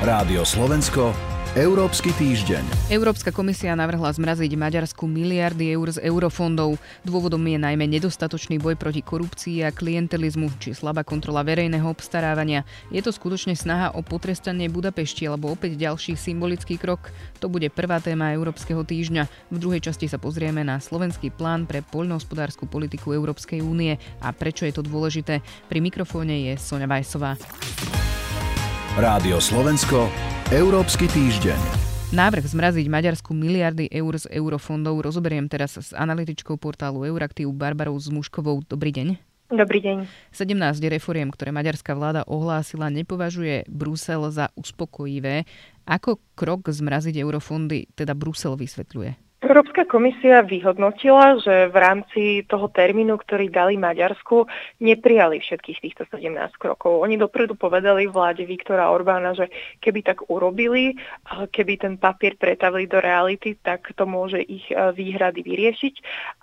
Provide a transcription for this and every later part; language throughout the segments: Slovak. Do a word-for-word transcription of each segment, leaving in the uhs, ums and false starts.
Rádio Slovensko, Európsky týždeň. Európska komisia navrhla zmraziť Maďarsku miliardy eur z eurofondov. Dôvodom je najmä nedostatočný boj proti korupcii a klientelizmu, či slabá kontrola verejného obstarávania. Je to skutočne snaha o potrestanie Budapešti, alebo opäť ďalší symbolický krok? To bude prvá téma Európskeho týždňa. V druhej časti sa pozrieme na slovenský plán pre poľnohospodársku politiku Európskej únie a prečo je to dôležité. Pri mikrofóne je Soňa Vajsová. Rádio Slovensko, Európsky týždeň. Návrh zmraziť Maďarsku miliardy eur z eurofondov rozoberiem teraz s analytičkou portálu Euraktiv Barbarou Zmuškovou. Dobrý deň. Dobrý deň. sedemnásť reforiem, ktoré maďarská vláda ohlásila, nepovažuje Brusel za uspokojivé. Ako krok zmraziť eurofondy teda Brusel vysvetľuje? Európska komisia vyhodnotila, že v rámci toho termínu, ktorý dali Maďarsku, neprijali všetkých týchto sedemnásť krokov. Oni dopredu povedali vláde Viktora Orbána, že keby tak urobili, keby ten papier pretavili do reality, tak to môže ich výhrady vyriešiť.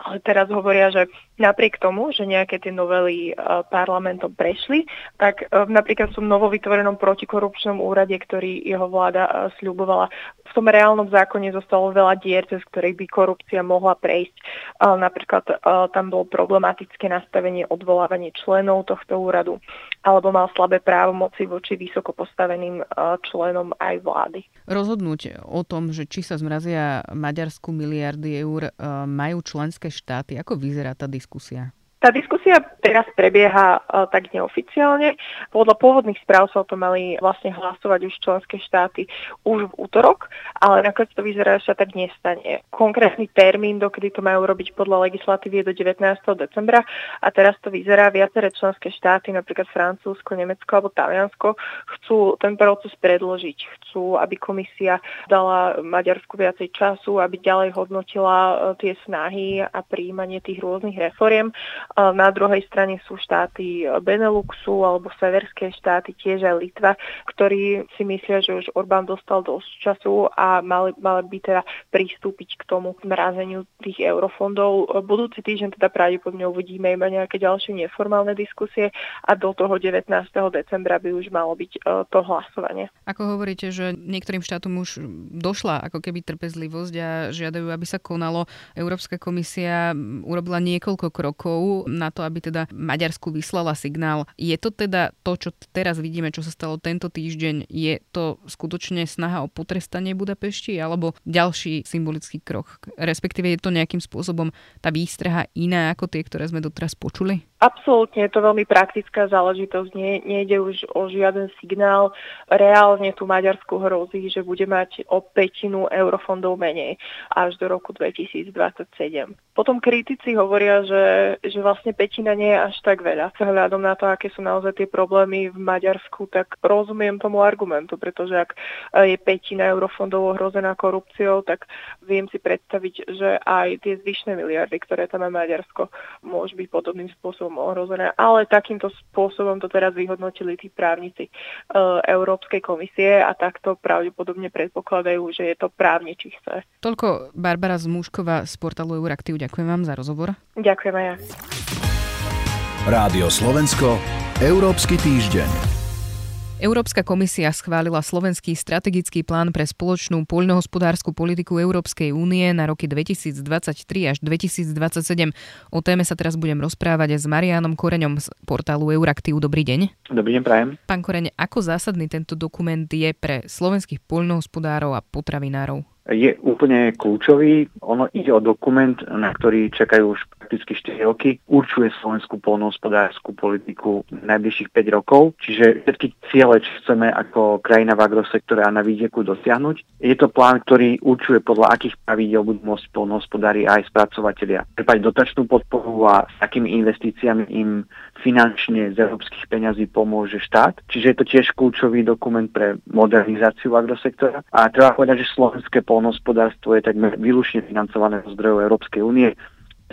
Ale teraz hovoria, že napriek tomu, že nejaké tie novely parlamentom prešli, tak napríklad v tom novovytvorenom protikorupčnom úrade, ktorý jeho vláda sľubovala, v tom reálnom zákone zostalo veľa dier, cez ktoré by korupcia mohla prejsť. Napríklad tam bolo problematické nastavenie odvolávanie členov tohto úradu, alebo mal slabé právomoci voči vysoko postaveným členom aj vlády. Rozhodnúť o tom, že či sa zmrazia Maďarsku miliardy eur, majú členské štáty. Ako vyzerá tá diskusia? Tá diskusia teraz prebieha uh, tak neoficiálne. Podľa pôvodných správ sa o to mali vlastne hlasovať už členské štáty už v útorok, ale nakoniec to vyzerá, že sa tak nestane. Konkrétny termín, dokedy to majú robiť podľa legislatívy, je do devätnásteho decembra a teraz to vyzerá, viaceré členské štáty, napríklad Francúzsko, Nemecko alebo Taliansko, chcú ten proces predložiť. Chcú, aby komisia dala Maďarsku viacej času, aby ďalej hodnotila uh, tie snahy a prijímanie tých rôznych reforiem. Na druhej strane sú štáty Beneluxu alebo severské štáty, tiež aj Litva, ktorí si myslia, že už Orbán dostal dosť času a mali, mali by teda pristúpiť k tomu zmrazeniu tých eurofondov. Budúci týždeň teda pravdepodobne uvidíme iba nejaké ďalšie neformálne diskusie a do toho devätnásteho decembra by už malo byť to hlasovanie. Ako hovoríte, že niektorým štátom už došla ako keby trpezlivosť a žiadajú, aby sa konalo. Európska komisia urobila niekoľko krokov na to, aby teda Maďarsku vyslala signál. Je to teda to, čo teraz vidíme, čo sa stalo tento týždeň, je to skutočne snaha o potrestanie Budapešti alebo ďalší symbolický krok? Respektíve je to nejakým spôsobom tá výstraha iná ako tie, ktoré sme doteraz počuli? Absolútne, je to veľmi praktická záležitosť. Nie, nejde už o žiaden signál. Reálne tu Maďarsku hrozí, že bude mať o pätinu eurofondov menej až do roku dvetisícdvadsaťsedem. Potom kritici hovoria, že, že vlastne pätina nie je až tak veľa. Vzhľadom na to, aké sú naozaj tie problémy v Maďarsku, tak rozumiem tomu argumentu, pretože ak je pätina eurofondov ohrozená korupciou, tak viem si predstaviť, že aj tie zvyšné miliardy, ktoré tam má Maďarsko, môžu byť podobným spôsobom ohrozené, ale takýmto spôsobom to teraz vyhodnotili tí právnici e, Európskej komisie a takto pravdepodobne predpokladajú, že je to právne čisté. Toľko Barbara Zmušková z portálu Euraktiv. Ďakujem vám za rozhovor. Ďakujem aj ja. Rádio Slovensko, Európsky týždeň. Európska komisia schválila slovenský strategický plán pre spoločnú poľnohospodársku politiku Európskej únie na roky dvetisíctridsaťtri až dvetisícdvadsaťsedem. O téme sa teraz budem rozprávať s Marianom Koreňom z portálu Euraktiv. Dobrý deň. Dobrý deň, prajem. Pán Koreň, ako zásadný tento dokument je pre slovenských poľnohospodárov a potravinárov? Je úplne kľúčový. Ono ide o dokument, na ktorý čakajú už prakticky štyri roky. Určuje slovenskú poľnohospodársku politiku najbližších päť rokov. Čiže všetky ciele, čo chceme ako krajina v agrosektore a na vidieku dosiahnuť. Je to plán, ktorý určuje, podľa akých pravidiel budú môcť poľnohospodári aj spracovatelia čerpať dotačnú podporu a s akými investíciami im finančne z európskych peňazí pomôže štát. Čiže je to tiež kľúčový dokument pre modernizáciu agrosektora. A treba povedať, že slovenské poľnohospodárstvo je takmer výlučne financované zo zdrojov Európskej únie,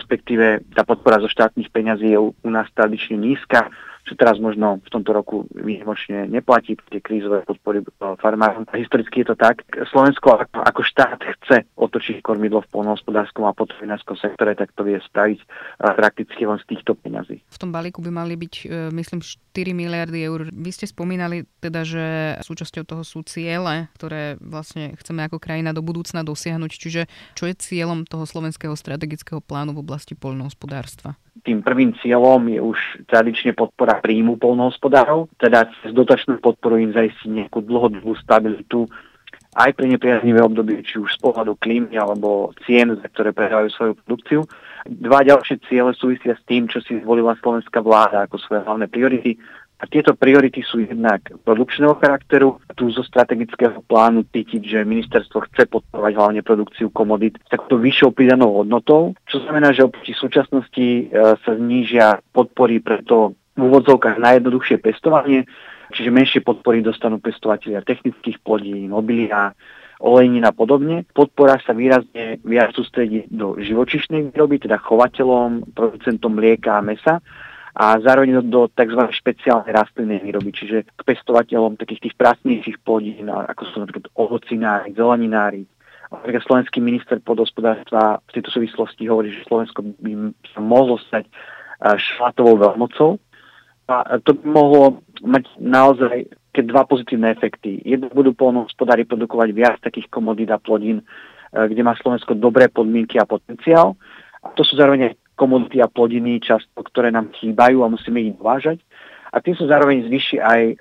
respektíve tá podpora zo štátnych peňazí je u nás tradične nízka. čo teraz možno v tomto roku výnimočne neplatí tie krízové podpory farmárom. Historicky je to tak. Slovensko ako štát chce otočiť kormidlo v poľnohospodárskom a potravinárskom sektore, tak to vie spraviť prakticky len z týchto peňazí. V tom balíku by mali byť, myslím, štyri miliardy eur. Vy ste spomínali teda, že súčasťou toho sú ciele, ktoré vlastne chceme ako krajina do budúcna dosiahnuť. Čiže čo je cieľom toho slovenského strategického plánu v oblasti poľnohospodárstva? Tým prvým cieľom je už tradične podpora príjmu poľnohospodárov, teda cez dotačnú podporu im zaistiť nejakú dlhodobú stabilitu aj pre nepriaznivé obdobie, či už z pohľadu klímy alebo cien, za ktoré predávajú svoju produkciu. Dva ďalšie ciele súvisia s tým, čo si zvolila slovenská vláda ako svoje hlavné priority. A tieto priority sú jednak produkčného charakteru. Tu zo strategického plánu cítiť, že ministerstvo chce podporovať hlavne produkciu komodít s takto vyššou pridanou hodnotou, čo znamená, že oproti súčasnosti sa znížia podpory pre to v úvodzovkách najjednoduchšie pestovanie, čiže menšie podpory dostanú pestovatelia technických plodín, obilia, olejnín a podobne. Podpora sa výrazne viac sústredí do živočíšnej výroby, teda chovateľom, producentom mlieka a mesa, a zároveň do tzv. Špeciálnej rastlinnej výroby, čiže k pestovateľom takých tých pracnejších plodín, ako sú napríklad ovocinári, zeleninári. Napríklad slovenský minister podhospodárstva v tejto súvislosti hovorí, že Slovensko by sa mohlo stať šalátovou veľmocou. A to by mohlo mať naozaj dva pozitívne efekty. Jednak budú poľnohospodári produkovať viac takých komodít a plodín, kde má Slovensko dobré podmienky a potenciál. A to sú zároveň komodity a plodiny často, ktoré nám chýbajú a musíme ich dovážať. A tým sa zároveň zvýši aj e,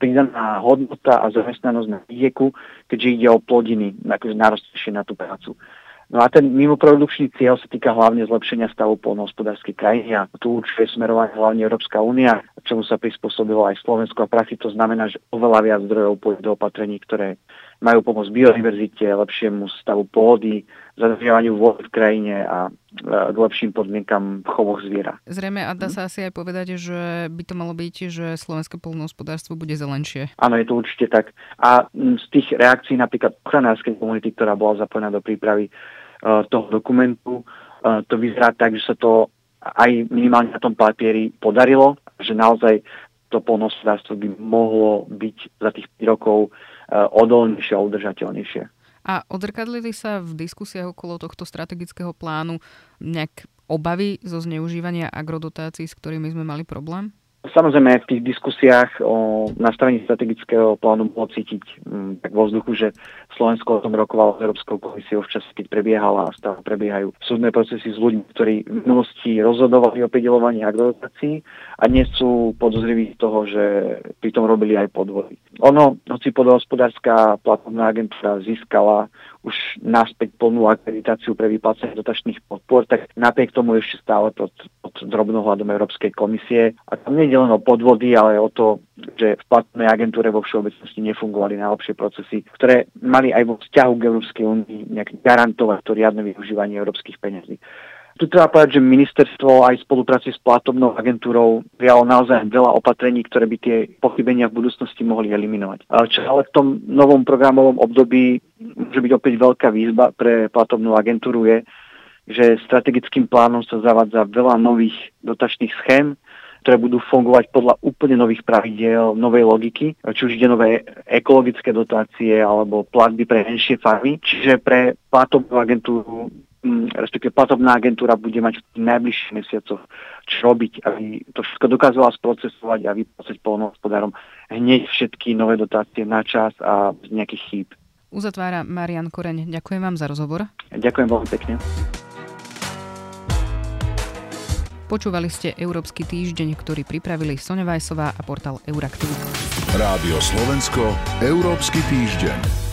pridaná hodnota a zamestnanosť na vidieku, keďže ide o plodiny, akože nárastejšie na tú prácu. No a ten mimoprodukčný cieľ sa týka hlavne zlepšenia stavu poľnohospodárskej krajiny a tu určuje smerovanie hlavne Európska únia, čomu sa prispôsobilo aj Slovensko a prakticky to znamená, že oveľa viac zdrojov pôjde do opatrení, ktoré majú pomôcť biodiverzite, lepšiemu stavu pôdy, zadržiavaniu vôd v krajine a k lepším podmienkam v chovoch zviera. Zrejme, a dá sa asi aj povedať, že by to malo byť, že slovenské poľnohospodárstvo bude zelenšie. Áno, je to určite tak. A z tých reakcií napríklad ochranárskej komunity, ktorá bola zapojená do prípravy uh, toho dokumentu, uh, to vyzerá tak, že sa to aj minimálne na tom papieri podarilo, že naozaj to poľnohospodárstvo by mohlo byť za tých päť rokov odolnejšie a udržateľnejšie. A odzrkadlili sa v diskusiách okolo tohto strategického plánu nejak obavy zo zneužívania agrodotácií, s ktorými sme mali problém? Samozrejme, v tých diskusiách o nastavení strategického plánu bolo cítiť m, tak vo vzduchu, že Slovensko o tom rokovalo s Európskou komisiou v čase, keď prebiehala a stále prebiehajú súdne procesy s ľuďmi, ktorí v minulosti rozhodovali o prideľovaní agrodotácií a dnes sú podozriví toho, že pri tom robili aj podvody. Ono, hoci poľnohospodárska platobná agentúra získala už naspäť plnú akreditáciu pre vyplácanie dotačných podpor, tak napriek tomu ešte stále pod, pod drobnohľadom Európskej komisie. A tam nie je len o podvody, ale o to, že v platnej agentúre vo všeobecnosti nefungovali najlepšie procesy, ktoré mali aj vo vzťahu k Európskej únii nejak garantovať to riadne využívanie európskych peňazí. Tu treba povedať, že ministerstvo aj v spolupráci s platobnou agentúrou prijalo naozaj veľa opatrení, ktoré by tie pochybenia v budúcnosti mohli eliminovať. Čo ale v tom novom programovom období môže byť opäť veľká výzva pre platobnú agentúru je, že strategickým plánom sa zavádza veľa nových dotačných schém, ktoré budú fungovať podľa úplne nových pravidiel, novej logiky, či už ide nové ekologické dotácie alebo platby pre menšie farmy. Čiže pre platobnú agentúru respektíve platobná agentúra bude mať v najbližších mesiacoch čo robiť, aby to všetko dokázala sprocesovať a vyplácať poľnohospodárom hneď všetky nové dotácie na čas a z nejakých chýb. Uzatvára Marian Koreň. Ďakujem vám za rozhovor. Ďakujem veľmi pekne. Počúvali ste Európsky týždeň, ktorý pripravili Soňa Vajsová a portál Euraktiv. Rádio Slovensko, Európsky týždeň.